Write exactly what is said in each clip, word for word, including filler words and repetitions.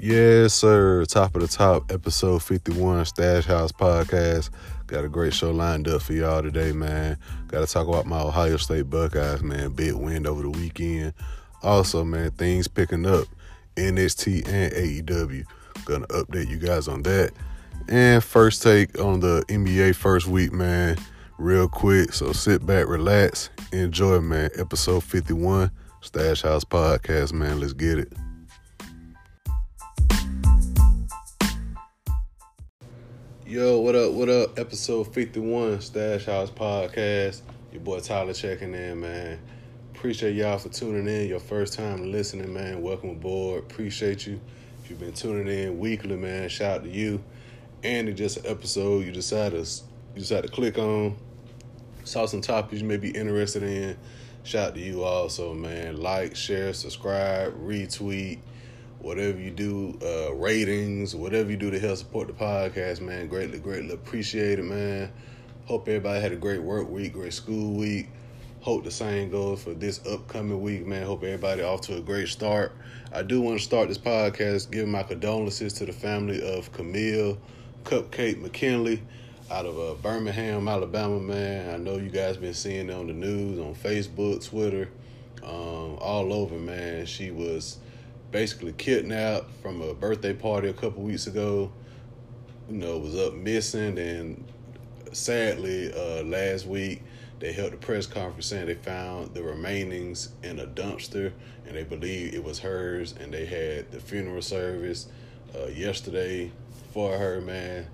Yes, sir. Top of the top, episode fifty-one, Stash House Podcast. Got a great show lined up for y'all today, man. Got to talk about my Ohio State Buckeyes, man. Big win over the weekend. Also, man, things picking up. N X T and A E W. Gonna update you guys on that. And first take on the N B A first week, man. Real quick. So sit back, relax, enjoy, man. Episode fifty-one, Stash House Podcast, man. Let's get it. Yo, what up, what up? Episode fifty-one, Stash House Podcast. Your boy Tyler checking in, man. Appreciate y'all for tuning in. Your first time listening, man. Welcome aboard. Appreciate you. If you've been tuning in weekly, man, shout out to you. And it's just an episode you decide to, you decide to click on. Saw some topics you may be interested in. Shout out to you also, man. Like, share, subscribe, retweet. Whatever you do, uh, ratings, whatever you do to help support the podcast, man, greatly, greatly appreciate it, man. Hope everybody had a great work week, great school week. Hope the same goes for this upcoming week, man. Hope everybody off to a great start. I do want to start this podcast giving my condolences to the family of Camille Cupcake McKinley out of uh, Birmingham, Alabama, man. I know you guys been seeing it on the news, on Facebook, Twitter, um, all over, man. She was basically kidnapped from a birthday party a couple weeks ago, you know, was up missing, and sadly, uh, last week, they held a press conference saying they found the remainings in a dumpster, and they believe it was hers, and they had the funeral service uh, yesterday for her, man.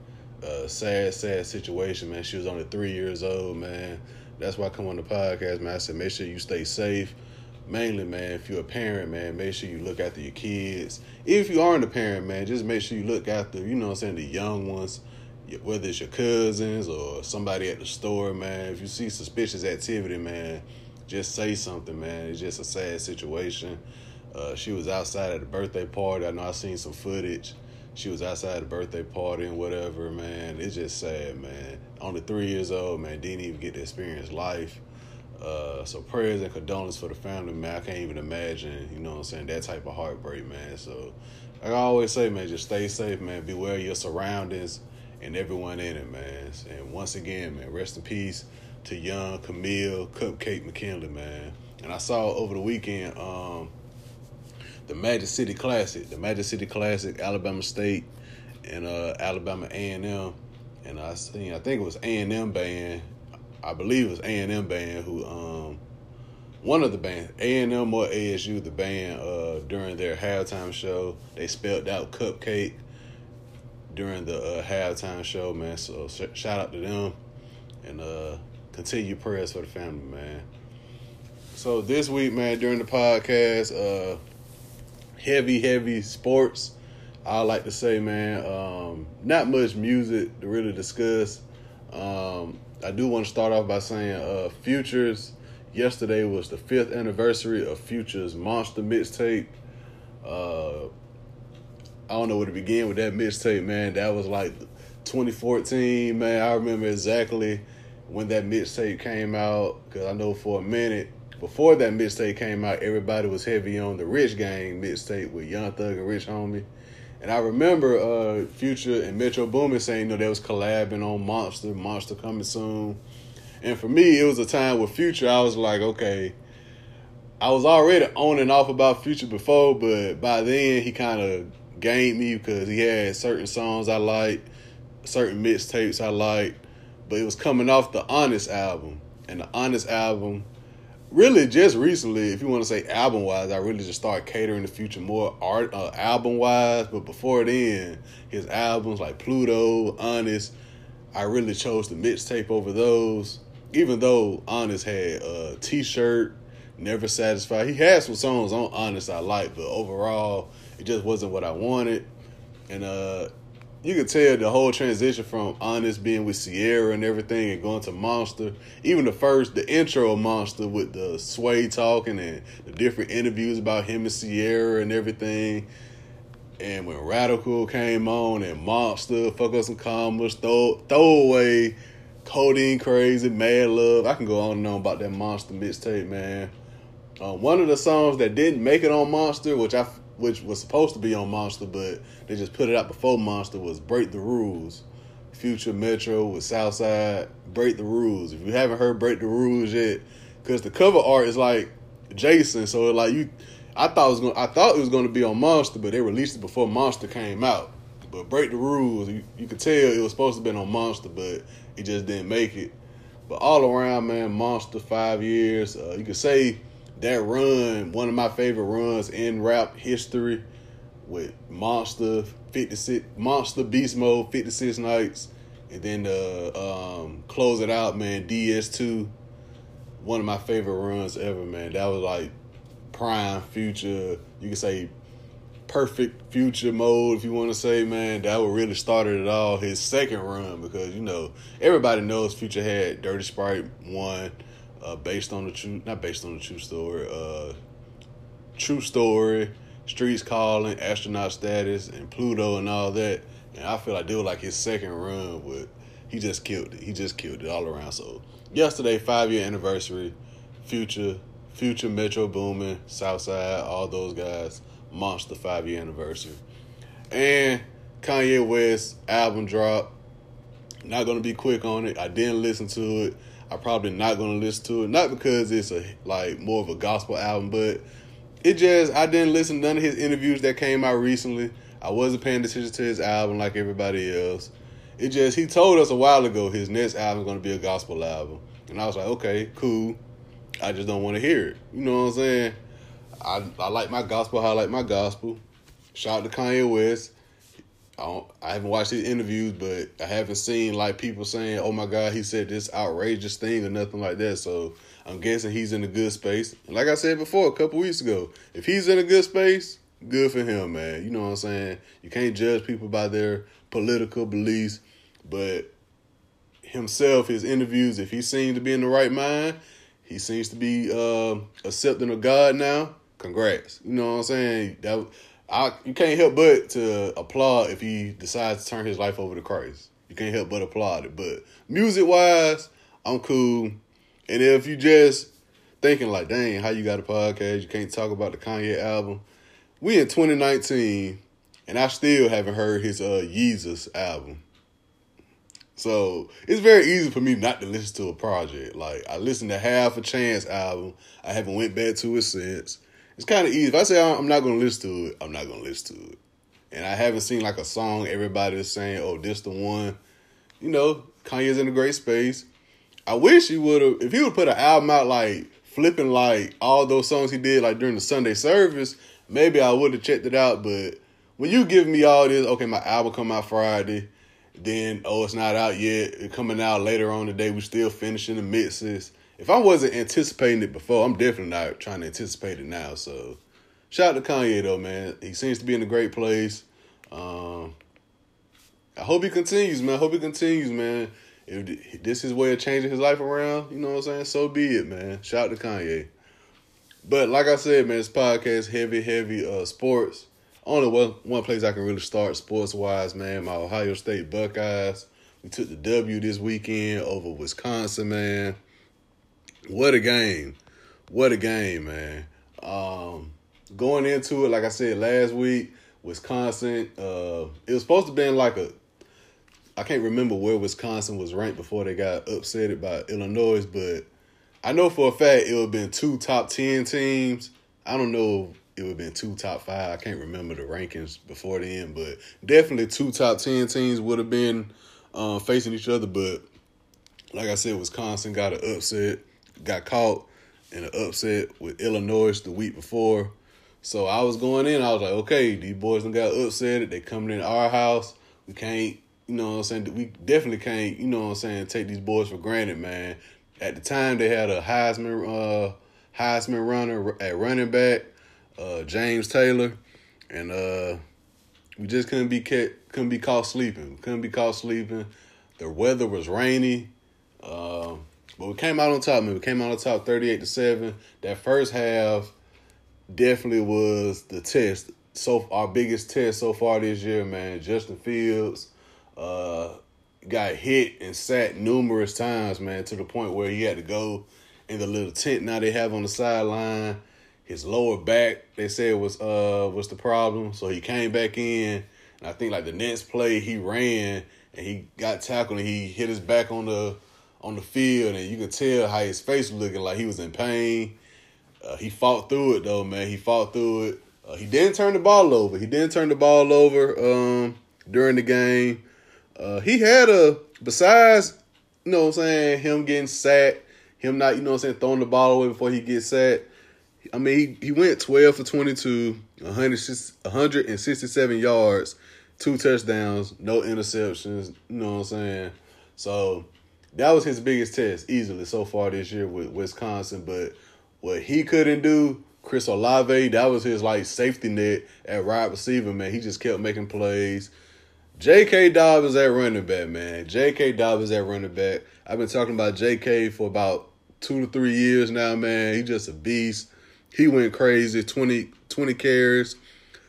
Uh, sad, sad situation, man. She was only three years old, man. That's why I come on the podcast, man. I said, make sure you stay safe. Mainly, man, if you're a parent, man, make sure you look after your kids. If you aren't a parent, man, just make sure you look after, you know what I'm saying, the young ones, whether it's your cousins or somebody at the store, man. If you see suspicious activity, man, just say something, man. It's just a sad situation. Uh, she was outside at the birthday party. I know I seen some footage. She was outside the birthday party and whatever, man. It's just sad, man. Only three years old, man, didn't even get to experience life. Uh, so prayers and condolences for the family, man. I can't even imagine, you know what I'm saying, that type of heartbreak, man. So like I always say, man, just stay safe, man. Beware your surroundings and everyone in it, man. And once again, man, rest in peace to young Camille Cupcake McKinley, man. And I saw over the weekend um, the Magic City Classic, the Magic City Classic, Alabama State and uh, Alabama A and M. And I seen, I think it was A and M band. I believe it was A and M band who, um, one of the bands, A and M or A S U, the band, uh, during their halftime show, they spelled out Cupcake during the uh, halftime show, man. So sh- shout out to them and uh, continue prayers for the family, man. So this week, man, during the podcast, uh, heavy, heavy sports. I like to say, man, um, not much music to really discuss. Um, I do want to start off by saying uh, Future's, yesterday was the fifth anniversary of Future's Monster mixtape. Uh, I don't know where to begin with that mixtape, man. That was like twenty fourteen, man. I remember exactly when that mixtape came out, because I know for a minute, before that mixtape came out, everybody was heavy on the Rich Gang mixtape with Young Thug and Rich Homie. And I remember uh, Future and Metro Boomin saying, you know, they was collabing on Monster, Monster coming soon. And for me, it was a time with Future, I was like, okay, I was already on and off about Future before, but by then he kind of gained me because he had certain songs I liked, certain mixtapes I liked, but it was coming off the Honest album. And the Honest album, really just recently, if you want to say album-wise, I really just started catering to Future more art uh, album-wise. But before then, his albums like Pluto, Honest, I really chose the mixtape over those. Even though Honest had a T-shirt, Never Satisfied. He had some songs on Honest I liked, but overall, it just wasn't what I wanted. And uh, you could tell the whole transition from Honest being with Sierra and everything and going to Monster. Even the first, the intro of Monster with the Sway talking and the different interviews about him and Sierra and everything. And when Radical came on and Monster, Fuck Up Some Commas, throw, throw away, Codeine Crazy, Mad Love. I can go on and on about that Monster mixtape, man. Uh, one of the songs that didn't make it on Monster, which I which was supposed to be on Monster, but they just put it out before Monster, was Break the Rules. Future, Metro with Southside, Break the Rules. If you haven't heard Break the Rules yet, because the cover art is like Jason, so like you, I thought it was gonna, I thought it was gonna be on Monster, but they released it before Monster came out. But Break the Rules, you, you could tell it was supposed to have been on Monster, but it just didn't make it. But all around, man, Monster, five years. Uh, you could say that run, one of my favorite runs in rap history, with Monster, fifty-six, Monster, Beast Mode, fifty-six nights, and then uh, um, close it out, man, D S two, one of my favorite runs ever, man. That was like prime Future, you can say perfect Future mode, if you want to say, man. That would really started it all, his second run, because, you know, everybody knows Future had Dirty Sprite one, uh, based on the true, not based on the true story, uh, true story, Streets Calling, Astronaut Status, and Pluto and all that. And I feel like they were like his second run, but he just killed it. He just killed it all around. So yesterday, five-year anniversary, Future, Future, Metro Boomin, Southside, all those guys, Monster, five-year anniversary. And Kanye West album drop. Not going to be quick on it. I didn't listen to it. I probably not going to listen to it. Not because it's a like more of a gospel album, but it just, I didn't listen to none of his interviews that came out recently. I wasn't paying attention to his album like everybody else. It just, he told us a while ago his next album is going to be a gospel album. And I was like, okay, cool. I just don't want to hear it. You know what I'm saying? I, I like my gospel how I like my gospel. Shout out to Kanye West. I, don't, I haven't watched his interviews, but I haven't seen like people saying, oh my God, he said this outrageous thing or nothing like that. So I'm guessing he's in a good space. And like I said before, a couple weeks ago, if he's in a good space, good for him, man. You know what I'm saying? You can't judge people by their political beliefs, but himself, his interviews, if he seems to be in the right mind, he seems to be uh, accepting of God now, congrats. You know what I'm saying? That, I, you can't help but to applaud if he decides to turn his life over to Christ. You can't help but applaud it. But music-wise, I'm cool. And if you just thinking like, dang, how you got a podcast? You can't talk about the Kanye album. We in twenty nineteen, and I still haven't heard his uh, Yeezus album. So it's very easy for me not to listen to a project. Like, I listened to Half a Chance album. I haven't went back to it since. It's kind of easy. If I say I'm not going to listen to it, I'm not going to listen to it. And I haven't seen like a song everybody is saying, oh, this the one. You know, Kanye's in a great space. I wish he would have, if he would put an album out like flipping like all those songs he did like during the Sunday service, maybe I would have checked it out. But when you give me all this, okay, my album come out Friday, then, oh, it's not out yet. It's coming out later on today. We still finishing the mixes. If I wasn't anticipating it before, I'm definitely not trying to anticipate it now. So shout out to Kanye though, man. He seems to be in a great place. Um, I hope he continues, man. I hope he continues, man. If this is his way of changing his life around, you know what I'm saying? So be it, man. Shout out to Kanye. But like I said, man, this podcast, heavy, heavy uh, sports. Only one, one place I can really start sports-wise, man, my Ohio State Buckeyes. We took the W this weekend over Wisconsin, man. What a game. What a game, man. Um, going into it, like I said last week, Wisconsin, uh, it was supposed to be in like a, I can't remember where Wisconsin was ranked before they got upset by Illinois, but I know for a fact it would have been two top ten teams. I don't know if it would have been two top five. I can't remember the rankings before then, but definitely two top ten teams would have been um, facing each other. But like I said, Wisconsin got an upset, got caught in an upset with Illinois the week before. So I was going in, I was like, okay, these boys done got upset. They coming in our house. We can't. You know what I'm saying? We definitely can't, you know what I'm saying, take these boys for granted, man. At the time, they had a Heisman, uh, Heisman runner at running back, uh, James Taylor, and uh, we just couldn't be kept, couldn't be caught sleeping. Couldn't be caught sleeping. The weather was rainy, uh, but we came out on top, man. We came out on top, thirty-eight to seven. That first half definitely was the test. So our biggest test so far this year, man. Justin Fields. Uh, got hit and sacked numerous times, man, to the point where he had to go in the little tent now they have on the sideline. his lower back, they said, was uh was the problem. So he came back in, and I think like the next play he ran and he got tackled and he hit his back on the on the field, and you could tell how his face was looking, like he was in pain. Uh, he fought through it though, man. He fought through it. Uh, he didn't turn the ball over. He didn't turn the ball over um during the game. Uh, he had a besides, you know what I'm saying, him getting sacked, him not, you know what I'm saying, throwing the ball away before he gets sacked. I mean, he, he went twelve for twenty-two, one hundred sixty-seven yards, two touchdowns, no interceptions, you know what I'm saying? So that was his biggest test easily so far this year with Wisconsin. But what he couldn't do, Chris Olave, that was his, like, safety net at wide receiver, man. He just kept making plays. J K. Dobbins at running back, man. J K. Dobbins at running back. I've been talking about J K for about two to three years now, man. He's just a beast. He went crazy, twenty, twenty carries, one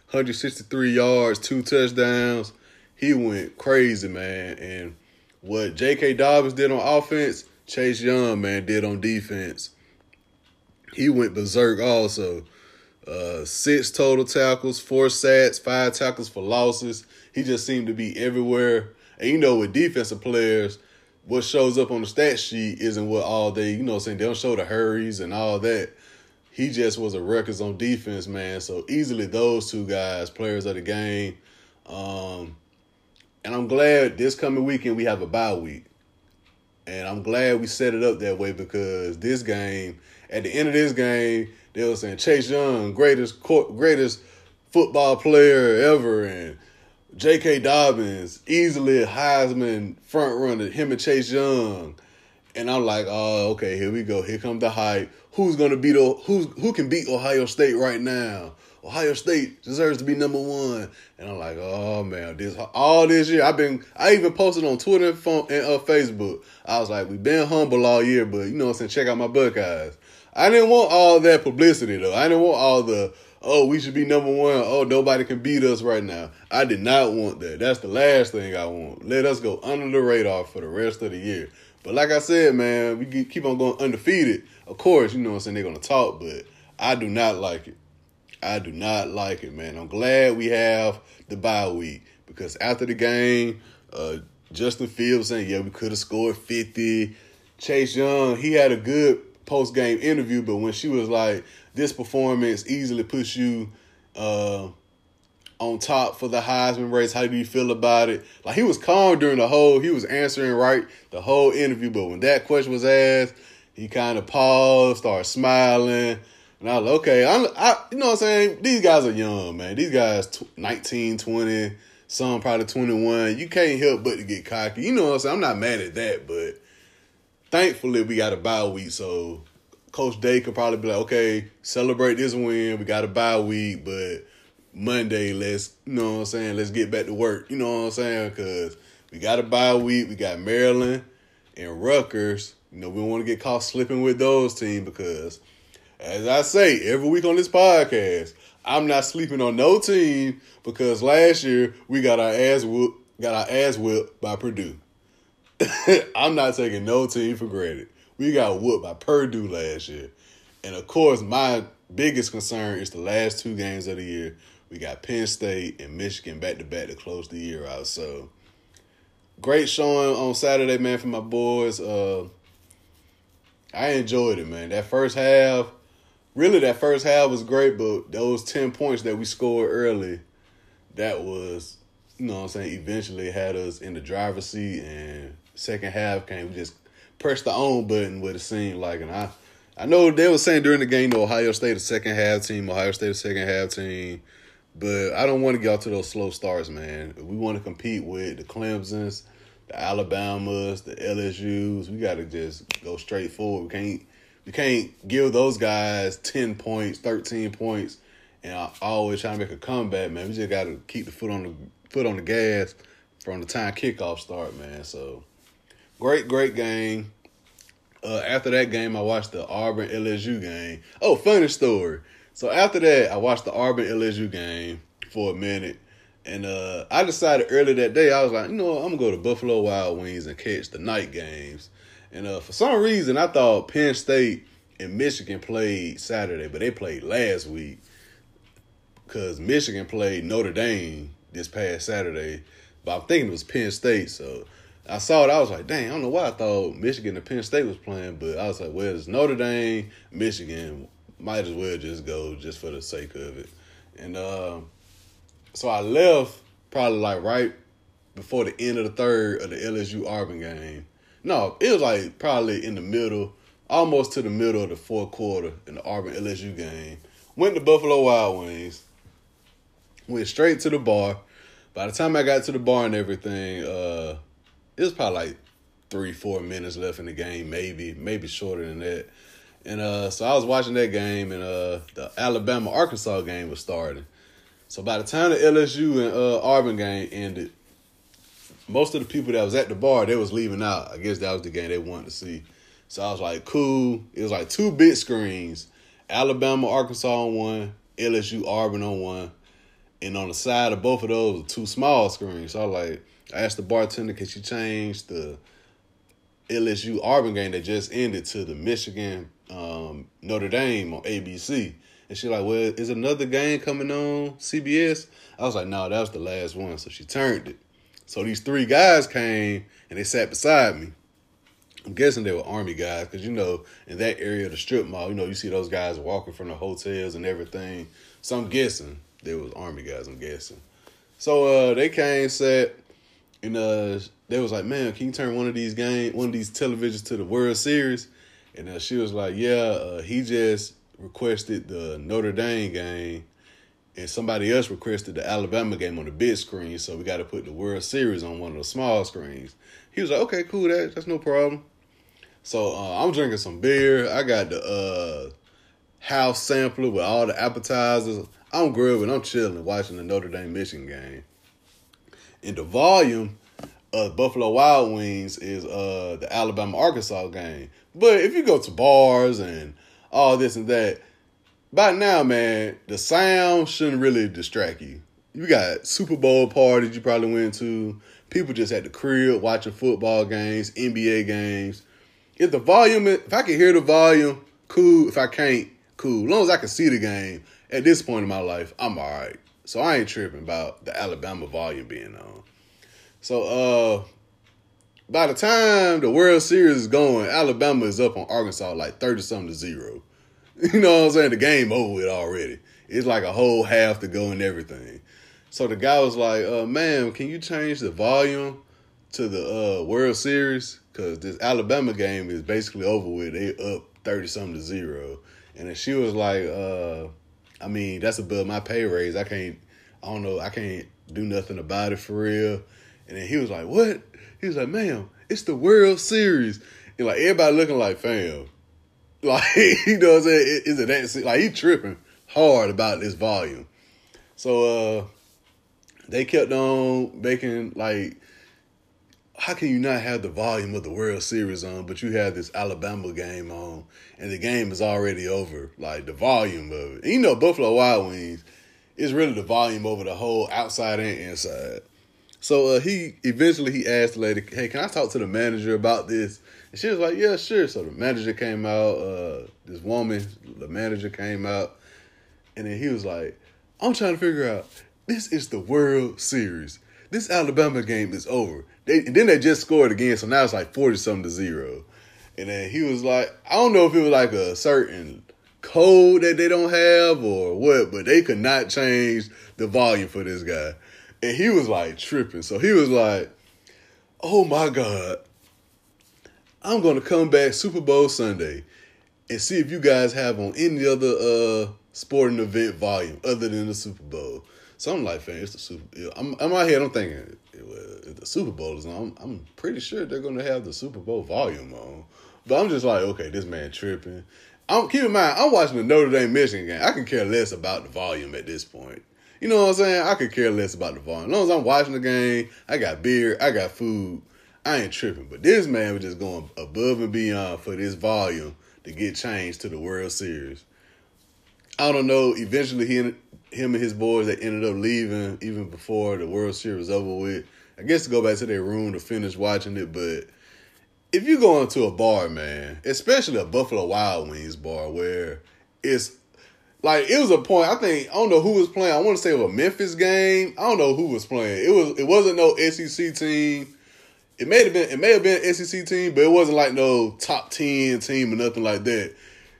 hundred sixty-three yards, two touchdowns. He went crazy, man. And what J K. Dobbins did on offense, Chase Young, man, did on defense. He went berserk also. Uh, six total tackles, four sacks, five tackles for losses. He just seemed to be everywhere. And, you know, with defensive players, what shows up on the stat sheet isn't what all they, you know what I'm saying, they don't show the hurries and all that. He just was a records on defense, man. So easily those two guys, players of the game. Um, and I'm glad this coming weekend we have a bye week. And I'm glad we set it up that way, because this game, at the end of this game, they were saying Chase Young, greatest greatest football player ever, and J K. Dobbins, easily Heisman front runner, him and Chase Young. And I'm like, oh, okay, here we go. Here comes the hype. Who's gonna beat who's who can beat Ohio State right now? Ohio State deserves to be number one. And I'm like, oh man, this all this year I've been. I even posted on Twitter and, phone, and uh, Facebook. I was like, we've been humble all year, but you know what I'm saying? Check out my Buckeyes. I didn't want all that publicity though. I didn't want all the oh we should be number one. Oh nobody can beat us right now. I did not want that. That's the last thing I want. Let us go under the radar for the rest of the year. But like I said, man, we keep on going undefeated. Of course, you know what I'm saying, they're going to talk, but I do not like it. I do not like it, man. I'm glad we have the bye week, because after the game, uh, Justin Fields saying, yeah, we could have scored fifty. Chase Young, he had a good post-game interview, but when she was like, this performance easily puts you uh, on top for the Heisman race. How do you feel about it? Like, he was calm during the whole, he was answering right the whole interview, but when that question was asked, he kind of paused, started smiling, and I was like, okay, I'm, I, you know what I'm saying? These guys are young, man. These guys, nineteen, twenty, some probably twenty-one. You can't help but to get cocky. You know what I'm saying? I'm not mad at that, but thankfully we got a bye week, so Coach Day could probably be like, okay, celebrate this win. We got a bye week, but Monday, let's, you know what I'm saying, let's get back to work. You know what I'm saying? Because we got a bye week. We got Maryland and Rutgers. You know, we don't want to get caught slipping with those teams, because, as I say every week on this podcast, I'm not sleeping on no team, because last year we got our ass whooped, got our ass whipped by Purdue. I'm not taking no team for granted. We got whooped by Purdue last year. And, of course, my biggest concern is the last two games of the year. We got Penn State and Michigan back-to-back to close the year out. So, great showing on Saturday, man, for my boys. Uh I enjoyed it, man. That first half, really that first half was great, but those ten points that we scored early, that was, you know what I'm saying, eventually had us in the driver's seat, and second half came, we just pressed the on button, what it seemed like. And I I know they were saying during the game, the Ohio State, a second half team, Ohio State, a second half team, but I don't want to get out to those slow starts, man. We want to compete with the Clemsons, the Alabamas, the L S Us. We got to just go straight forward. We can't, we can't give those guys ten points, thirteen points, and I always try to make a comeback, man. We just got to keep the foot on the foot on the gas from the time kickoff start, man. So, great, great game. Uh, after that game, I watched the Auburn L S U game. Oh, funny story. So after that, I watched the Auburn L S U game for a minute. And uh, I decided early that day, I was like, you know, I'm going to go to Buffalo Wild Wings and catch the night games. And uh, for some reason, I thought Penn State and Michigan played Saturday, but they played last week because Michigan played Notre Dame this past Saturday. But I'm thinking it was Penn State, so I saw it. I was like, dang, I don't know why I thought Michigan and Penn State was playing, but I was like, well, it's Notre Dame, Michigan. Might as well just go just for the sake of it. And uh, so I left probably like right before the end of the third of the L S U Auburn game. No, it was like probably in the middle, almost to the middle of the fourth quarter in the Auburn L S U game. Went to Buffalo Wild Wings. Went straight to the bar. By the time I got to the bar and everything, uh, it was probably like three, four minutes left in the game, maybe, maybe shorter than that. And uh, so I was watching that game, and uh, the Alabama-Arkansas game was starting. So by the time the L S U and uh, Auburn game ended, most of the people that was at the bar, they was leaving out. I guess that was the game they wanted to see. So I was like, cool. It was like two big screens, Alabama-Arkansas on one, L S U-Auburn on one. And on the side of both of those were two small screens. So I was like, I asked the bartender, can she change the L S U-Auburn game that just ended to the Michigan Um, Notre Dame on A B C, and she like, well, is another game coming on C B S? I was like, no, nah, that was the last one. So she turned it. So these three guys came and they sat beside me. I'm guessing they were Army guys, because you know, in that area of the strip mall, you know, you see those guys walking from the hotels and everything. So I'm guessing they was Army guys. I'm guessing. So uh, they came, sat, and uh, they was like, man, can you turn one of these games, one of these televisions to the World Series? And then she was like, yeah, uh, he just requested the Notre Dame game, and somebody else requested the Alabama game on the big screen, so we got to put the World Series on one of the small screens. He was like, okay, cool, that, that's no problem. So uh, I'm drinking some beer. I got the uh, house sampler with all the appetizers. I'm grubbing. I'm chilling, watching the Notre Dame-Michigan game. And the volume of Buffalo Wild Wings is uh, the Alabama-Arkansas game. But if you go to bars and all this and that, by now, man, the sound shouldn't really distract you. You got Super Bowl parties you probably went to. People just at the crib watching football games, N B A games. If the volume, if I can hear the volume, cool. If I can't, cool. As long as I can see the game, at this point in my life, I'm all right. So I ain't tripping about the Alabama volume being on. So, uh... by the time the World Series is going, Alabama is up on Arkansas like thirty-something to zero. You know what I'm saying? The game over with already. It's like a whole half to go and everything. So the guy was like, uh, ma'am, can you change the volume to the uh, World Series? Because this Alabama game is basically over with. They up thirty-something to zero. And then she was like, uh, I mean, that's above my pay raise. I can't, I don't know, I can't do nothing about it for real. And then he was like, what? He was like, ma'am, it's the World Series. And, like, everybody looking like, fam. Like, you know what I'm saying? Is it that? Like, he tripping hard about this volume. So, uh, they kept on making, like, how can you not have the volume of the World Series on, but you have this Alabama game on, and the game is already over? Like, the volume of it. And you know, Buffalo Wild Wings is really the volume over the whole outside and inside. So uh, he eventually he asked the lady, hey, can I talk to the manager about this? And she was like, yeah, sure. So the manager came out, uh, this woman, the manager came out, and then he was like, I'm trying to figure out, this is the World Series. This Alabama game is over. They, and then they just scored again, so now it's like forty-something to zero. And then he was like, I don't know if it was like a certain code that they don't have or what, but they could not change the volume for this guy. And he was, like, tripping. So he was like, oh, my God, I'm going to come back Super Bowl Sunday and see if you guys have on any other uh, sporting event volume other than the Super Bowl. So I'm like, fam, it's the Super Bowl. I'm, I'm out here, I'm thinking, if the Super Bowl is on, I'm, I'm pretty sure they're going to have the Super Bowl volume on. But I'm just like, okay, this man tripping. I'm, keep in mind, I'm watching the Notre Dame-Michigan game. I can care less about the volume at this point. You know what I'm saying? I could care less about the volume. As long as I'm watching the game, I got beer, I got food, I ain't tripping. But this man was just going above and beyond for this volume to get changed to the World Series. I don't know. Eventually, he, him and his boys, they ended up leaving even before the World Series was over with. I guess to go back to their room to finish watching it, but if you go into a bar, man, especially a Buffalo Wild Wings bar, where it's like, it was a point, I think, I don't know who was playing. I want to say it was a Memphis game. I don't know who was playing. It was, it wasn't no S E C team. It may have been, it may have been an S E C team, but it wasn't like no top ten team or nothing like that.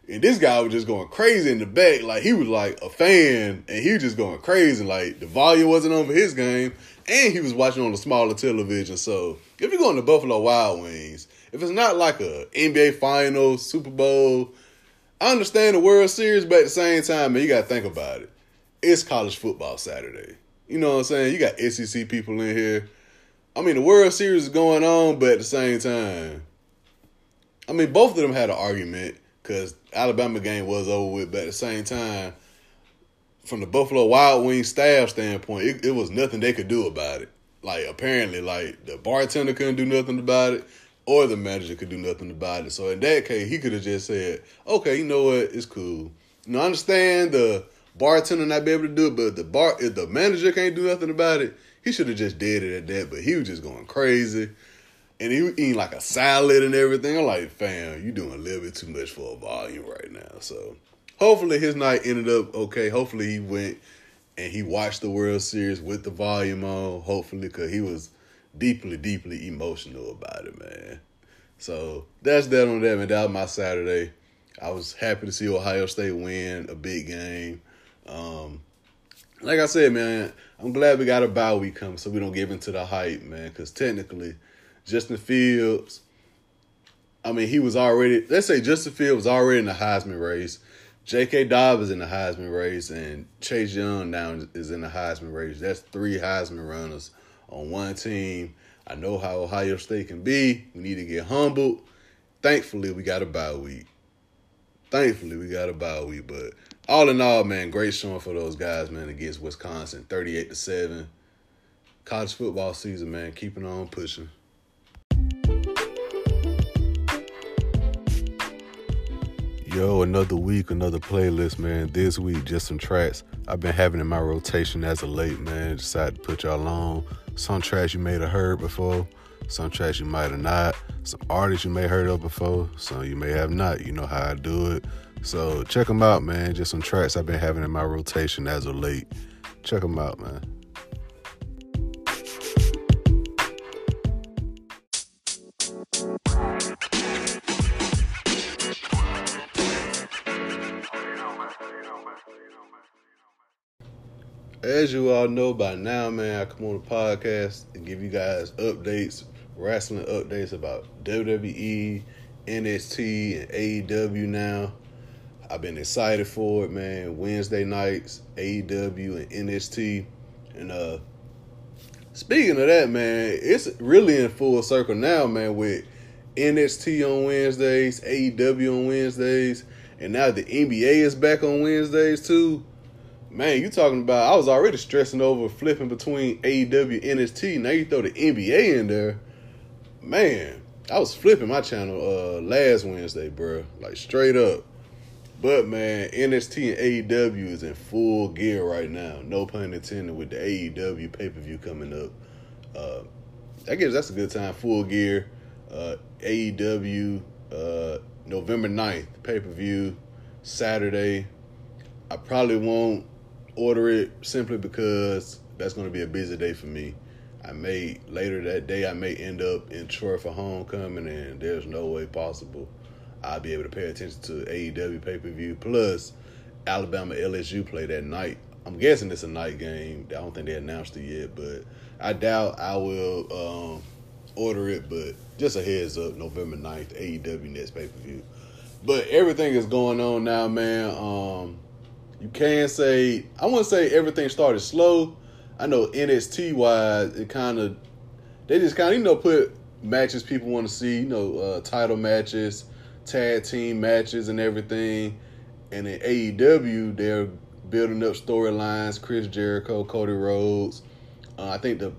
And this guy was just going crazy in the back. Like, he was like a fan, and he was just going crazy. Like, the volume wasn't on for his game, and he was watching on the smaller television. So if you're going to Buffalo Wild Wings, if it's not like a N B A final, Super Bowl, I understand the World Series, but at the same time, man, you got to think about it. It's college football Saturday. You know what I'm saying? You got S E C people in here. I mean, the World Series is going on, but at the same time, I mean, both of them had an argument because Alabama game was over with, but at the same time, from the Buffalo Wild Wings staff standpoint, it, it was nothing they could do about it. Like, apparently, like, the bartender couldn't do nothing about it, or the manager could do nothing about it. So in that case, he could have just said, okay, you know what, it's cool. You know, I understand the bartender not be able to do it, but the bar, if the manager can't do nothing about it, he should have just did it at that, but he was just going crazy. And he was eating like a salad and everything. I'm like, fam, you doing a little bit too much for a volume right now. So hopefully his night ended up okay. Hopefully he went and he watched the World Series with the volume on, hopefully, because he was deeply, deeply emotional about it, man. So that's that on that, man. That was my Saturday. I was happy to see Ohio State win a big game. Um, like I said, man, I'm glad we got a bye week coming so we don't give into the hype, man, because technically Justin Fields, I mean, he was already, let's say Justin Fields was already in the Heisman race. J K. Dobbins in the Heisman race, and Chase Young now is in the Heisman race. That's three Heisman runners on one team. I know how Ohio State can be. We need to get humbled. Thankfully, we got a bye week. Thankfully, we got a bye week. But all in all, man, great showing for those guys, man, against Wisconsin, thirty-eight to seven. College football season, man, keeping on pushing. Yo, another week, another playlist, man. This week, just some tracks I've been having in my rotation as of late, man. Decided to put y'all on. Some tracks you may have heard before. Some tracks you might have not. Some artists you may have heard of before. Some you may have not. You know how I do it. So check them out, man. Just some tracks I've been having in my rotation as of late. Check them out, man. As you all know by now, man, I come on the podcast and give you guys updates, wrestling updates about W W E, N X T, and A E W now. I've been excited for it, man. Wednesday nights, A E W and N X T. And uh, speaking of that, man, it's really in full circle now, man, with N X T on Wednesdays, A E W on Wednesdays, and now the N B A is back on Wednesdays, too. Man, you talking about, I was already stressing over flipping between A E W and N X T. Now you throw the N B A in there. Man, I was flipping my channel uh, last Wednesday, bro. Like, straight up. But, man, N X T and A E W is in full gear right now. No pun intended with the A E W pay-per-view coming up. Uh, I guess that's a good time. Full gear. Uh, A E W, uh, November ninth, pay-per-view, Saturday. I probably won't order it simply because that's going to be a busy day for me. I may, later that day, I may end up in Troy for homecoming, and there's no way possible I'll be able to pay attention to A E W pay-per-view. Plus, Alabama L S U play that night. I'm guessing it's a night game. I don't think they announced it yet, but I doubt I will um, order it. But just a heads up, November ninth, A E W next pay-per-view. But everything is going on now, man. Um... You can say, I wouldn't say everything started slow. I know N X T-wise, it kind of, they just kind of, you know, put matches people want to see, you know, uh, title matches, tag team matches and everything. And in A E W, they're building up storylines, Chris Jericho, Cody Rhodes. Uh, I think the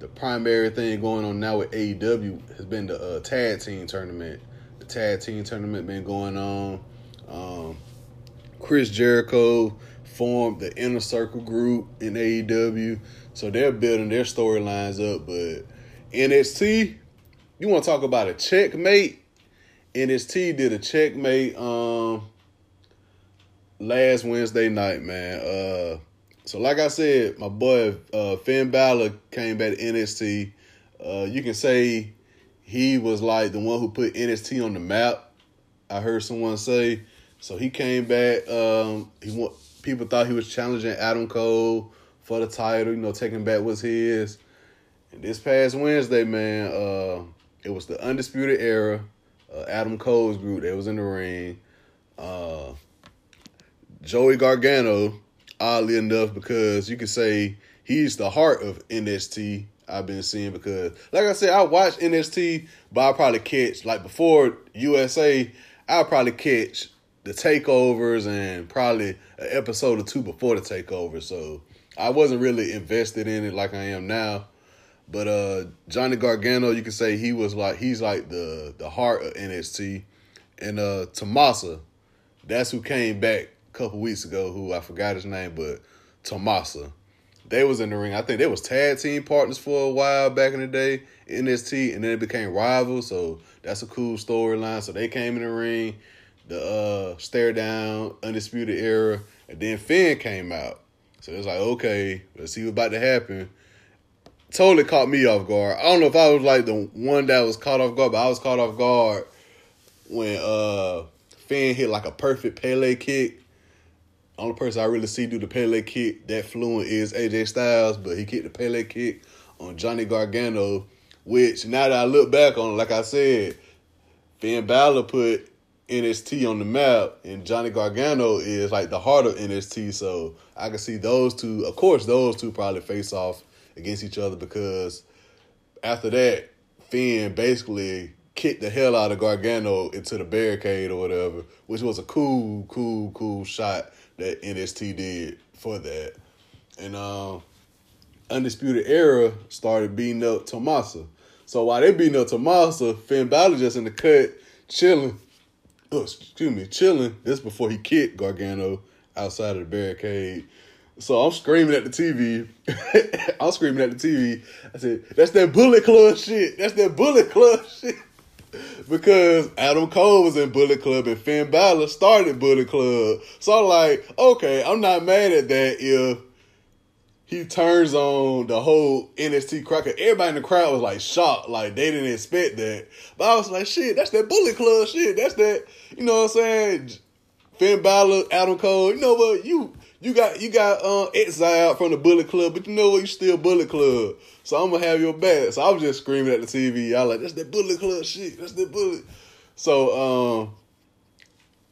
the primary thing going on now with A E W has been the uh, tag team tournament. The tag team tournament been going on. Um Chris Jericho formed the Inner Circle group in A E W. So they're building their storylines up. But N X T, You want to talk about a checkmate? N X T did a checkmate um, last Wednesday night, man. Uh, so like I said, my boy uh, Finn Balor came back to N X T. Uh, you can say he was like the one who put N X T on the map, I heard someone say. So he came back. Um, he won- People thought he was challenging Adam Cole for the title, you know, taking back what's his. And this past Wednesday, man, uh, it was the Undisputed Era. Uh, Adam Cole's group that was in the ring. Uh, Joey Gargano, oddly enough, because you could say he's the heart of N X T. I've been seeing because, like I said, I watch N X T, but I probably catch, like before U S A, I probably catch the takeovers and probably an episode or two before the takeover. So I wasn't really invested in it like I am now. But uh, Johnny Gargano, you can say he was like he's like the the heart of N X T, and uh, Tommaso, that's who came back a couple weeks ago. Who I forgot his name, but Tommaso, they was in the ring. I think they was tag team partners for a while back in the day, N X T, and then it became rivals. So that's a cool storyline. So they came in the ring, the uh, stare down, Undisputed Era, and then Finn came out. So it's like, okay, let's see what's about to happen. Totally caught me off guard. I don't know if I was like the one that was caught off guard, but I was caught off guard when uh, Finn hit like a perfect Pele kick. Only person I really see do the Pele kick that fluent is A J Styles, but he kicked the Pele kick on Johnny Gargano, which now that I look back on, like I said, Finn Balor put N X T on the map, and Johnny Gargano is like the heart of N X T, so I can see those two. Of course, those two probably face off against each other because after that, Finn basically kicked the hell out of Gargano into the barricade or whatever, which was a cool, cool, cool shot that N X T did for that. And um, Undisputed Era started beating up Tommaso. So while they beating up Tommaso, Finn Balor just in the cut, chilling. Oh, excuse me, chilling. This before he kicked Gargano outside of the barricade. So I'm screaming at the T V. I'm screaming at the T V. I said, that's that Bullet Club shit. That's that Bullet Club shit. Because Adam Cole was in Bullet Club and Finn Balor started Bullet Club. So I'm like, okay, I'm not mad at that if he turns on the whole N X T crowd. Everybody in the crowd was like shocked. Like they didn't expect that. But I was like, shit, that's that Bullet Club shit. That's that, you know what I'm saying? Finn Balor, Adam Cole, you know what? You... You got you got um, exiled from the Bullet Club, but you know what? You still Bullet Club. So I'm going to have your back. So I was just screaming at the T V. I was like, that's that Bullet Club shit. That's that Bullet. So um,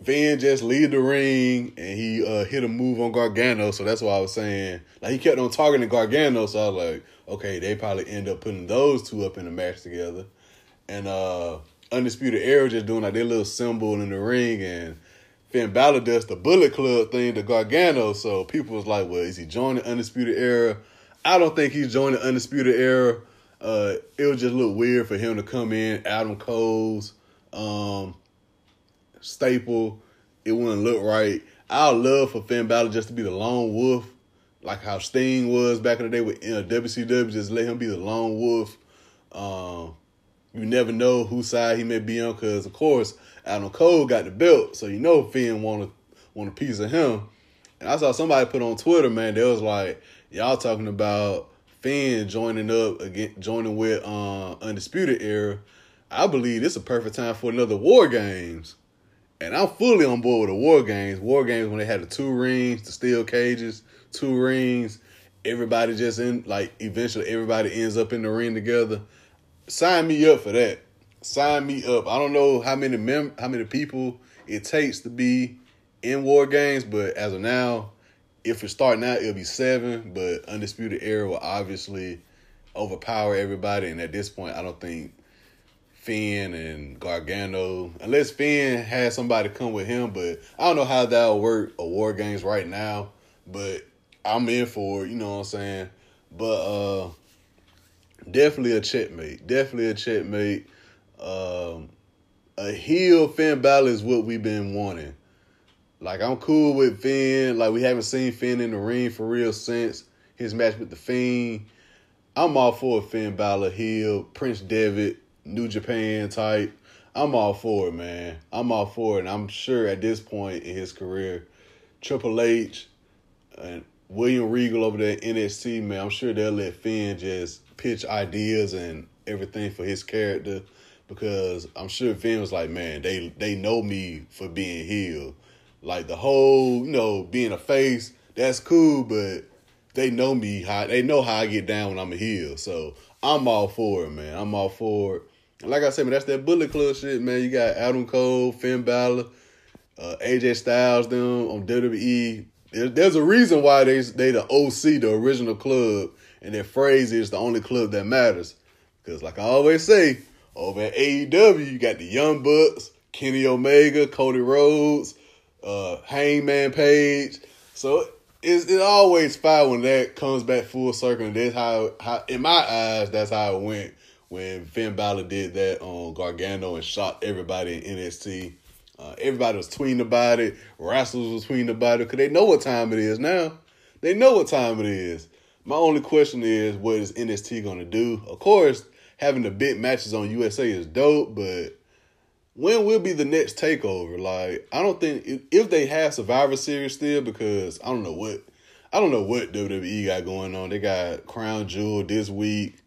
Vin just leave the ring, and he uh, hit a move on Gargano. So that's why I was saying, like, he kept on targeting Gargano. So I was like, okay, they probably end up putting those two up in the match together. And uh, Undisputed Era just doing like their little symbol in the ring, and Finn Balor does the Bullet Club thing to Gargano, so people was like, well, is he joining Undisputed Era? I don't think he's joining Undisputed Era. Uh, it would just look weird for him to come in, Adam Cole's um, staple. It wouldn't look right. I would love for Finn Balor just to be the lone wolf, like how Sting was back in the day with you know, W C W, just let him be the lone wolf. Um, you never know whose side he may be on, because, of course, Adam Cole got the belt, so you know Finn want a, want a piece of him. And I saw somebody put on Twitter, man, they was like, y'all talking about Finn joining up, again, joining with uh, Undisputed Era. I believe this is a perfect time for another War Games. And I'm fully on board with the War Games. War Games when they had the two rings, the steel cages, two rings. Everybody just in, like, eventually everybody ends up in the ring together. Sign me up for that. Sign me up. I don't know how many mem- how many people it takes to be in War Games, but as of now, if it's starting out, it'll be seven, but Undisputed Era will obviously overpower everybody, and at this point, I don't think Finn and Gargano, unless Finn has somebody come with him, but I don't know how that'll work a War Games right now, but I'm in for it, you know what I'm saying? But uh, definitely a checkmate. Definitely a checkmate. Um, a heel Finn Balor is what we've been wanting. Like, I'm cool with Finn. Like, we haven't seen Finn in the ring for real since his match with The Fiend. I'm all for a Finn Balor heel, Prince Devitt, New Japan type. I'm all for it, man. I'm all for it. And I'm sure at this point in his career, Triple H and William Regal over there at N X T, man, I'm sure they'll let Finn just pitch ideas and everything for his character, because I'm sure Finn was like, man, they, they know me for being heel. Like the whole, you know, being a face, that's cool, but they know me, how they know how I get down when I'm a heel. So I'm all for it, man. I'm all for it. And like I said, man, that's that Bullet Club shit, man. You got Adam Cole, Finn Balor, uh, A J Styles, them on W W E. There, there's a reason why they they the O C, the original club, and their phrase is the only club that matters. Because like I always say, over at A E W, you got the Young Bucks, Kenny Omega, Cody Rhodes, uh, Hangman Page. So it's, it's always fire when that comes back full circle. And that's how, how, in my eyes, that's how it went when Finn Balor did that on Gargano and shot everybody in N X T. Uh, everybody was tweeting about it. Wrestlers was tweeting about it because they know what time it is now. They know what time it is. My only question is, what is N X T going to do? Of course, having the big matches on U S A is dope, but when will be the next takeover? Like, I don't think, if they have Survivor Series still, because I don't know what, I don't know what W W E got going on. They got Crown Jewel this week.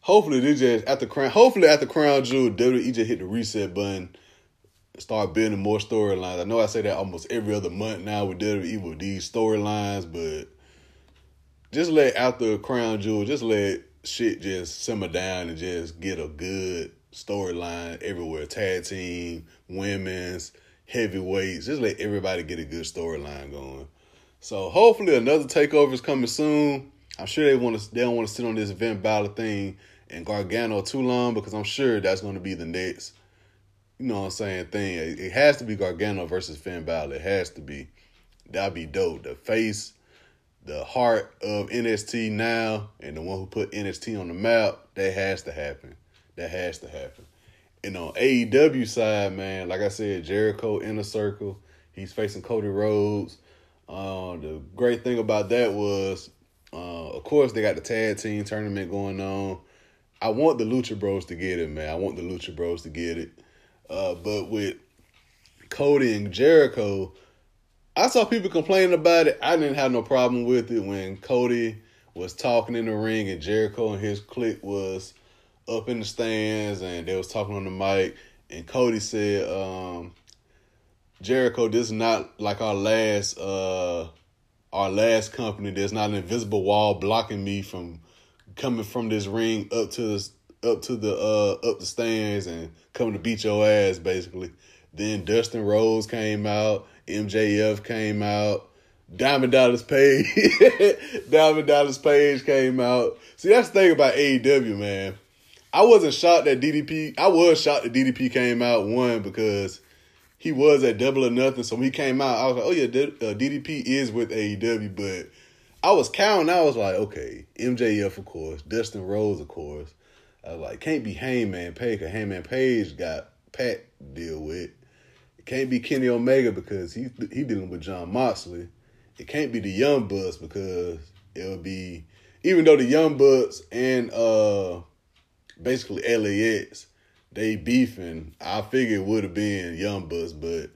Hopefully they just, after Crown, hopefully after Crown Jewel, W W E just hit the reset button and start building more storylines. I know I say that almost every other month now with W W E with these storylines, but just let, after Crown Jewel, just let shit just simmer down and just get a good storyline everywhere. Tag team, women's, heavyweights. Just let everybody get a good storyline going. So hopefully another takeover is coming soon. I'm sure they want to. They don't want to sit on this Finn Balor thing and Gargano too long, because I'm sure that's going to be the next, you know what I'm saying, thing. It, it has to be Gargano versus Finn Balor. It has to be. That'd be dope. The face, the heart of N X T now, and the one who put N X T on the map. That has to happen. That has to happen. And on A E W side, man, like I said, Jericho, Inner Circle, he's facing Cody Rhodes. Uh, the great thing about that was, uh, of course, they got the tag team tournament going on. I want the Lucha Bros to get it, man. I want the Lucha Bros to get it. Uh, but with Cody and Jericho, I saw people complaining about it. I didn't have no problem with it when Cody was talking in the ring and Jericho and his clique was up in the stands and they was talking on the mic, and Cody said, um, Jericho, this is not like our last uh our last company. There's not an invisible wall blocking me from coming from this ring up to this, up to the uh up the stands and coming to beat your ass, basically. Then Dustin Rhodes came out, M J F came out, Diamond Dallas Page Diamond Dallas Page came out. See, that's the thing about A E W, man. I wasn't shocked that D D P, I was shocked that D D P came out, one, because he was at Double or Nothing. So when he came out, I was like, oh yeah, D D P is with A E W. But I was counting, I was like, okay, M J F, of course, Dustin Rhodes, of course. I was like, can't be Hangman Page, because Hangman Page got Pat to deal with. It can't be Kenny Omega, because he he dealing with Jon Moxley. It can't be the Young Bucks, because it'll be, even though the Young Bucks and, uh, basically L A X, they beefing. I figured it would have been Young Bucks, but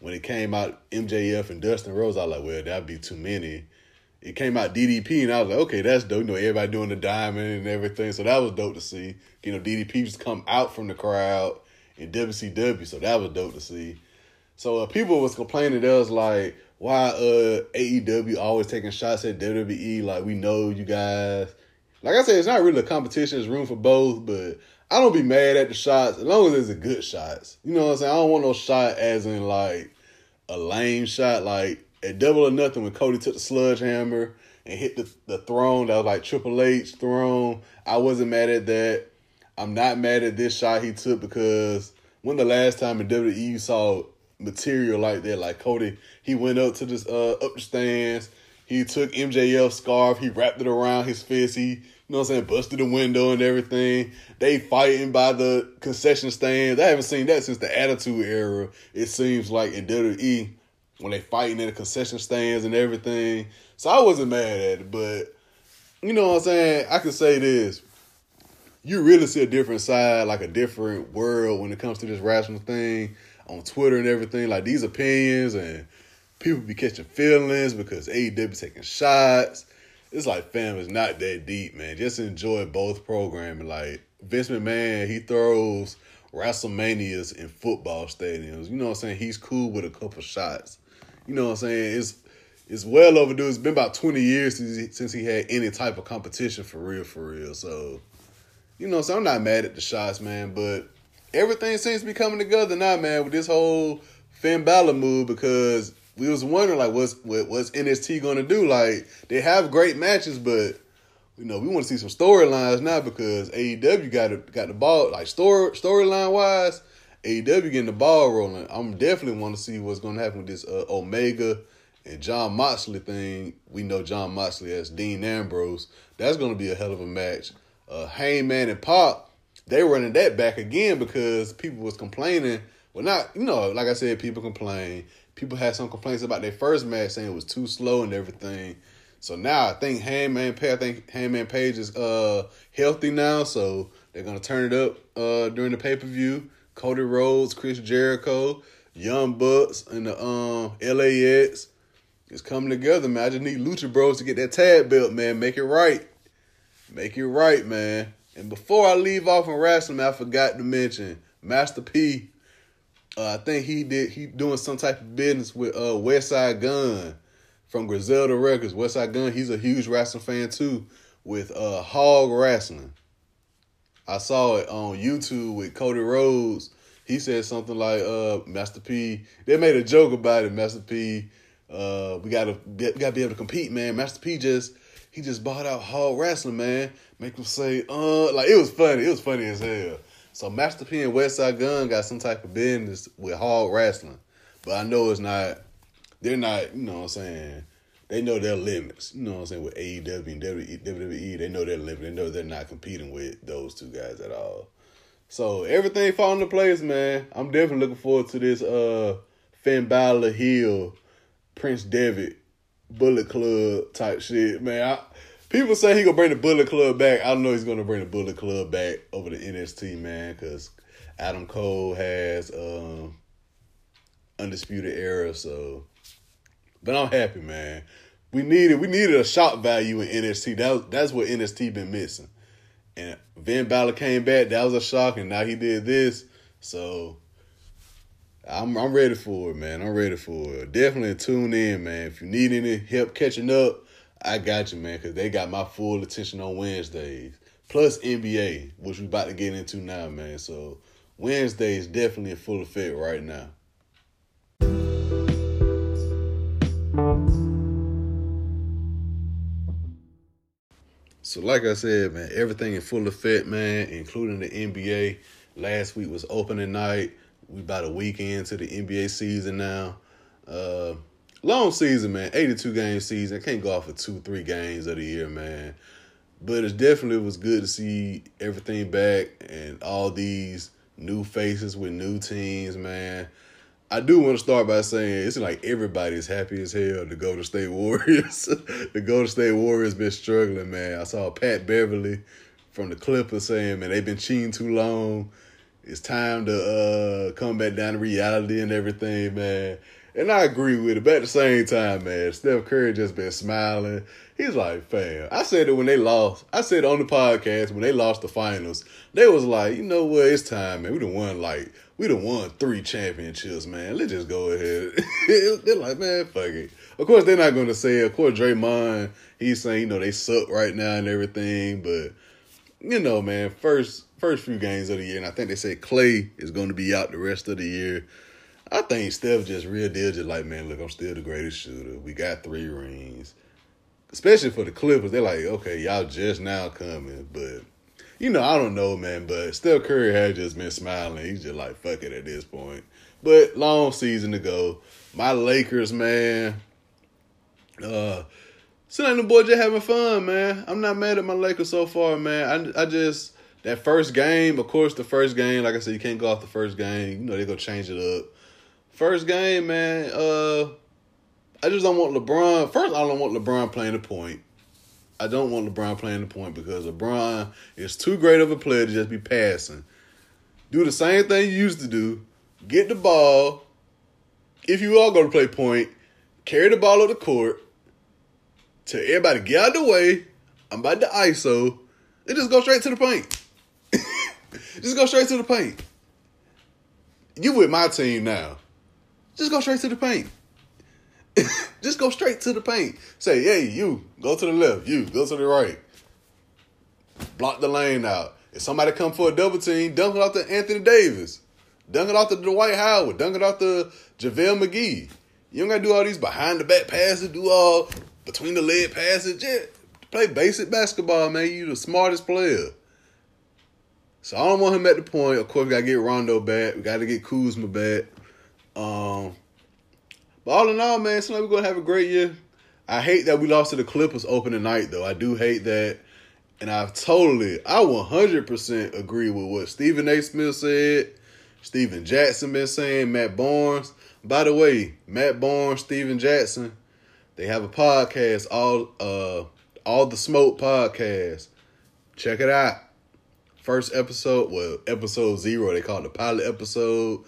when it came out M J F and Dustin Rhodes, I was like, well, that'd be too many. It came out D D P, and I was like, okay, that's dope. You know, everybody doing the diamond and everything, so that was dope to see. You know, D D P just come out from the crowd in W C W, so that was dope to see. So uh, people was complaining. They was like, why uh, A E W always taking shots at W W E? Like, we know you guys. Like I said, it's not really a competition. There's room for both, but I don't be mad at the shots as long as it's a good shots. You know what I'm saying? I don't want no shot as in like a lame shot. Like at Double or Nothing when Cody took the sledgehammer and hit the, the throne, that was like Triple H throne. I wasn't mad at that. I'm not mad at this shot he took, because when the last time in W W E you saw material like that, like Cody, he went up to this uh, up the stands. He took M J F's scarf, he wrapped it around his fist, he, you know what I'm saying, busted the window and everything. They fighting by the concession stands. I haven't seen that since the Attitude Era, it seems like, in W W E, when they fighting in the concession stands and everything. So I wasn't mad at it, but, you know what I'm saying, I can say this. you really see a different side, like a different world when it comes to this rational thing on Twitter and everything. Like, these opinions and people be catching feelings because A E W taking shots. It's like, fam, it's not that deep, man. Just enjoy both programming. Like, Vince McMahon, he throws WrestleManias in football stadiums. You know what I'm saying? He's cool with a couple shots. You know what I'm saying? It's it's well overdue. It's been about twenty years since he, since he had any type of competition for real, for real. So, you know, so I'm not mad at the shots, man. But everything seems to be coming together now, man, with this whole Finn Balor move, because we was wondering, like, what's what, what's N X T going to do? Like, they have great matches, but, you know, we want to see some storylines now, because A E W got got the ball, like, story storyline-wise, A E W getting the ball rolling. I'm definitely want to see what's going to happen with this uh, Omega and John Moxley thing. We know John Moxley as Dean Ambrose. That's going to be a hell of a match. Uh, Heyman and Pop, they running that back again because people was complaining. Well, not, you know, like I said, people complain. People had some complaints about their first match, saying it was too slow and everything. So now I think Hangman Page, I think Hangman Page is uh, healthy now, so they're gonna turn it up uh, during the pay per view. Cody Rhodes, Chris Jericho, Young Bucks, and the um, L A X is coming together, man. I just need Lucha Bros to get that tag belt, man. Make it right, make it right, man. And before I leave off on wrestling, I forgot to mention Master P. Uh, I think he did. He doing some type of business with uh, Westside Gunn. From Griselda Records, Westside Gunn, he's a huge wrestling fan too, with uh, Hog Wrestling. I saw it on YouTube with Cody Rhodes. He said something like, uh, Master P, they made a joke about it, Master P, uh, we gotta, we gotta be able to compete, man. Master P just, he just bought out Hog Wrestling, man. Make him say, uh, like, it was funny, it was funny as hell. So Master P and Westside Gunn got some type of business with Hog Wrestling, but I know it's not, they're not, you know what I'm saying, they know their limits. You know what I'm saying, with A E W and W W E, they know their limit. They know they're not competing with those two guys at all. So everything falling into place, man. I'm definitely looking forward to this uh, Finn Balor, heel, Prince Devitt, Bullet Club type shit, man. I, people say he gonna bring the Bullet Club back. I don't know if he's gonna bring the Bullet Club back over the N X T, man, because Adam Cole has um, Undisputed Era, so. But I'm happy, man. We needed we needed a shock value in N X T. That was, that's what N X T been missing. And Finn Balor came back. That was a shock, and now he did this. So I'm I'm ready for it, man. I'm ready for it. Definitely tune in, man. If you need any help catching up, I got you, man, because they got my full attention on Wednesdays. Plus N B A, which we about to get into now, man. So Wednesday is definitely in full effect right now. So like I said, man, everything in full effect, man, including the N B A. Last week was opening night. We about a week into the N B A season now. Uh, long season, man, eighty-two game season. Can't go off for two, three games of the year, man. But it definitely was good to see everything back and all these new faces with new teams, man. I do want to start by saying it's like everybody's happy as hell. The Golden State Warriors, the Golden State Warriors been struggling, man. I saw Pat Beverly from the Clippers saying, man, they've been cheating too long. It's time to uh, come back down to reality and everything, man. And I agree with it. But at the same time, man, Steph Curry just been smiling. He's like, fam. I said it when they lost. I said on the podcast when they lost the finals. They was like, you know what? It's time, man. We done won like. We done won three championships, man. Let's just go ahead. They're like, man, fuck it. Of course, they're not going to say it. Of course, Draymond, he's saying, you know, they suck right now and everything. But, you know, man, first first few games of the year. And I think they said Clay is going to be out the rest of the year. I think Steph just real deal just like, man, look, I'm still the greatest shooter. We got three rings. Especially for the Clippers. They're like, okay, y'all just now coming, but. You know, I don't know, man, but Steph Curry has just been smiling. He's just like, fuck it at this point. But long season to go. My Lakers, man. Uh, still ain't the boy just having fun, man. I'm not mad at my Lakers so far, man. I, I just, that first game, of course, the first game, like I said, you can't go off the first game. You know, they're going to change it up. First game, man, uh, I just don't want LeBron. First, I don't want LeBron playing the point. I don't want LeBron playing the point because LeBron is too great of a player to just be passing. Do the same thing you used to do. Get the ball. If you are going to play point, carry the ball up the court. Tell everybody, get out of the way. I'm about to I S O. And just go straight to the paint. Just go straight to the paint. You with my team now. Just go straight to the paint. Just go straight to the paint. Say, hey, you, go to the left. You, go to the right. Block the lane out. If somebody come for a double team, dunk it off to Anthony Davis. Dunk it off to Dwight Howard. Dunk it off to JaVale McGee. You don't got to do all these behind-the-back passes, do all between-the-leg passes. Yeah, play basic basketball, man. You the smartest player. So I don't want him at the point. Of course, we got to get Rondo back. We got to get Kuzma back. Um... But all in all, man, so we're going to have a great year. I hate that we lost to the Clippers opening night, though. I do hate that. And I totally, I one hundred percent agree with what Stephen A. Smith said, Steven Jackson been saying, Matt Barnes. By the way, Matt Barnes, Steven Jackson, they have a podcast, all uh, all the Smoke podcast. Check it out. First episode, well, episode zero, they call it the pilot episode.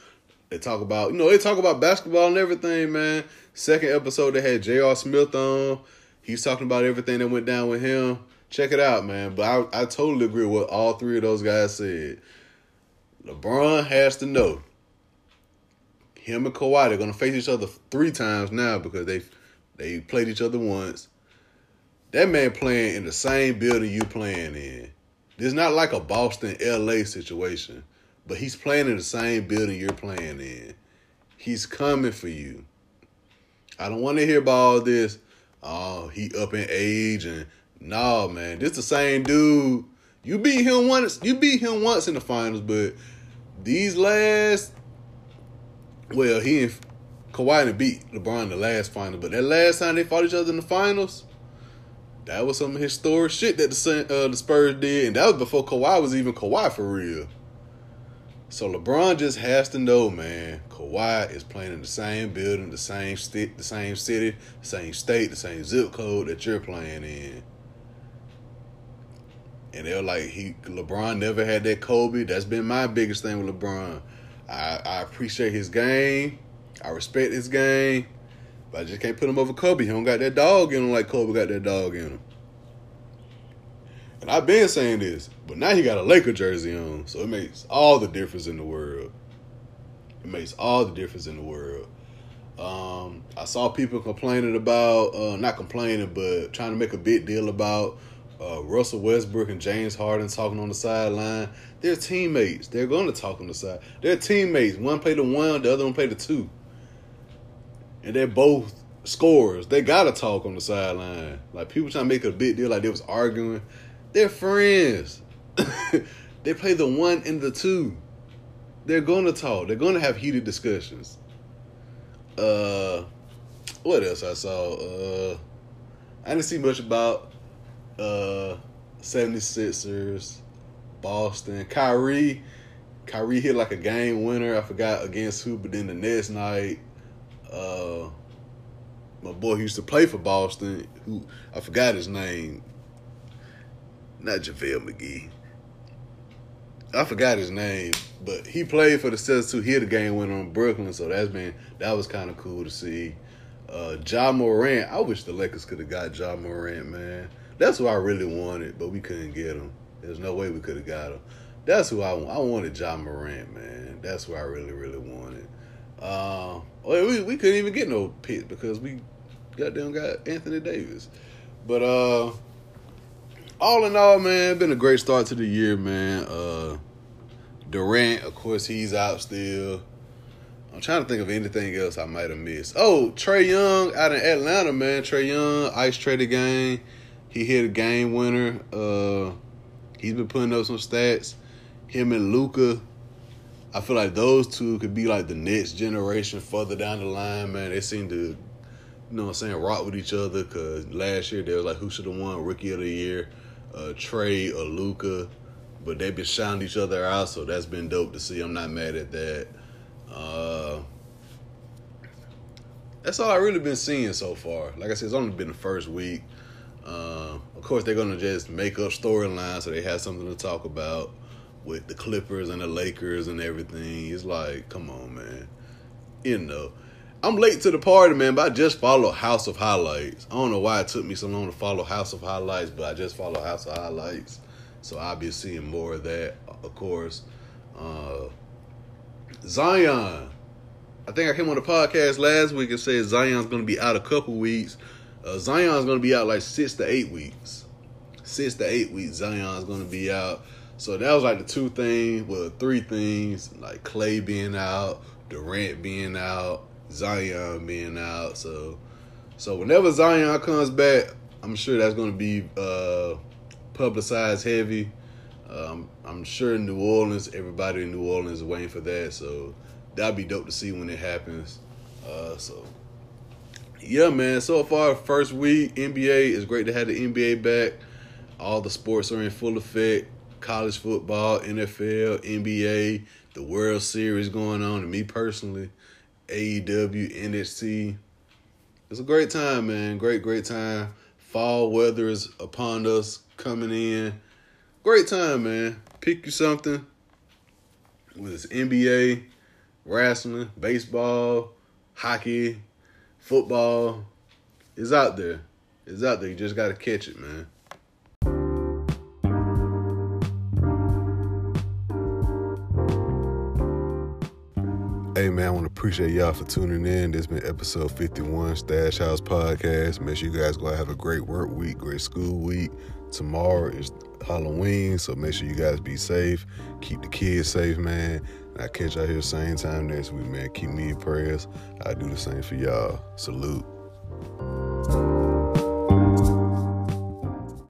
They talk about, you know, they talk about basketball and everything, man. Second episode, they had J R. Smith on. He's talking about everything that went down with him. Check it out, man. But I, I totally agree with what all three of those guys said. LeBron has to know. Him and Kawhi, they're going to face each other three times now because they they played each other once. That man playing in the same building you playing in. This is not like a Boston-L A situation. But he's playing in the same building you're playing in. He's coming for you. I don't want to hear about all this. Oh, he up in age and no, man, this the same dude. You beat him once. You beat him once in the finals, but these last, well, he and Kawhi didn't beat LeBron in the last final, but that last time they fought each other in the finals, that was some historic shit that the uh, the Spurs did, and that was before Kawhi was even Kawhi for real. So LeBron just has to know, man, Kawhi is playing in the same building, the same st- the same city, the same state, the same zip code that you're playing in. And they're like, he LeBron never had that Kobe. That's been my biggest thing with LeBron. I, I appreciate his game. I respect his game. But I just can't put him over Kobe. He don't got that dog in him like Kobe got that dog in him. And I've been saying this, but now he got a Laker jersey on, so it makes all the difference in the world. It makes all the difference in the world. Um, I saw people complaining about, uh, not complaining, but trying to make a big deal about uh, Russell Westbrook and James Harden talking on the sideline. They're teammates. They're going to talk on the side. They're teammates. One played the one, the other one played the two. And they're both scorers. They got to talk on the sideline. Like, people trying to make a big deal like they was arguing. They're friends. They play the one and the two. They're going to talk. They're going to have heated discussions. Uh, what else I saw? Uh, I didn't see much about uh, seventy-sixers, Boston. Kyrie. Kyrie hit like a game winner. I forgot against who, but then the next night, uh, my boy who used to play for Boston, who I forgot his name. Not JaVale McGee. I forgot his name, but he played for the Celtics too. He had a game winner on Brooklyn, so that's been that was kind of cool to see. Uh, Ja Morant. I wish the Lakers could have got Ja Morant, man. That's who I really wanted, but we couldn't get him. There's no way we could have got him. That's who I want. I wanted Ja Morant, man. That's who I really, really wanted. Uh, we we couldn't even get no pick because we goddamn got Anthony Davis. But uh. All in all, man, been a great start to the year, man. Uh, Durant, of course, he's out still. I'm trying to think of anything else I might have missed. Oh, Trae Young out in Atlanta, man. Trae Young, ice traded game. He hit a game winner. Uh, he's been putting up some stats. Him and Luka, I feel like those two could be like the next generation further down the line, man. They seem to, you know what I'm saying, rock with each other because last year they was like, who should have won Rookie of the Year? Uh, Trey or Luka, but they've been shouting each other out, so that's been dope to see. I'm not mad at that. Uh, that's all I really been seeing so far. Like I said, it's only been the first week. Uh, of course, they're going to just make up storylines so they have something to talk about with the Clippers and the Lakers and everything. It's like, come on, man. You know, I'm late to the party, man, but I just follow House of Highlights. I don't know why it took me so long to follow House of Highlights, but I just follow House of Highlights. So I'll be seeing more of that, of course. Uh, Zion. I think I came on the podcast last week and said Zion's going to be out a couple weeks. Uh, Zion's going to be out like six to eight weeks. Six to eight weeks, Zion's going to be out. So that was like the two things, well, three things, like Clay being out, Durant being out, Zion being out. So, so whenever Zion comes back, I'm sure that's going to be uh, publicized heavy. Um, I'm sure in New Orleans, everybody in New Orleans is waiting for that. So that'd be dope to see when it happens. Uh, so. Yeah, man, so far, first week, N B A, it's great to have the N B A back. All the sports are in full effect. College football, N F L, N B A, the World Series going on, and me personally, A E W, N X T. It's a great time, man. Great, great time. Fall weather is upon us, coming in. Great time, man. Pick you something. Whether it's N B A, wrestling, baseball, hockey, football is out there. It's out there. You just got to catch it, man. Hey, man, I want to appreciate y'all for tuning in. This has been episode fifty-one, Stash House Podcast. Make sure you guys go have a great work week, great school week. Tomorrow is Halloween, so make sure you guys be safe. Keep the kids safe, man. I catch y'all here same time next week, man. Keep me in prayers. I do the same for y'all. Salute.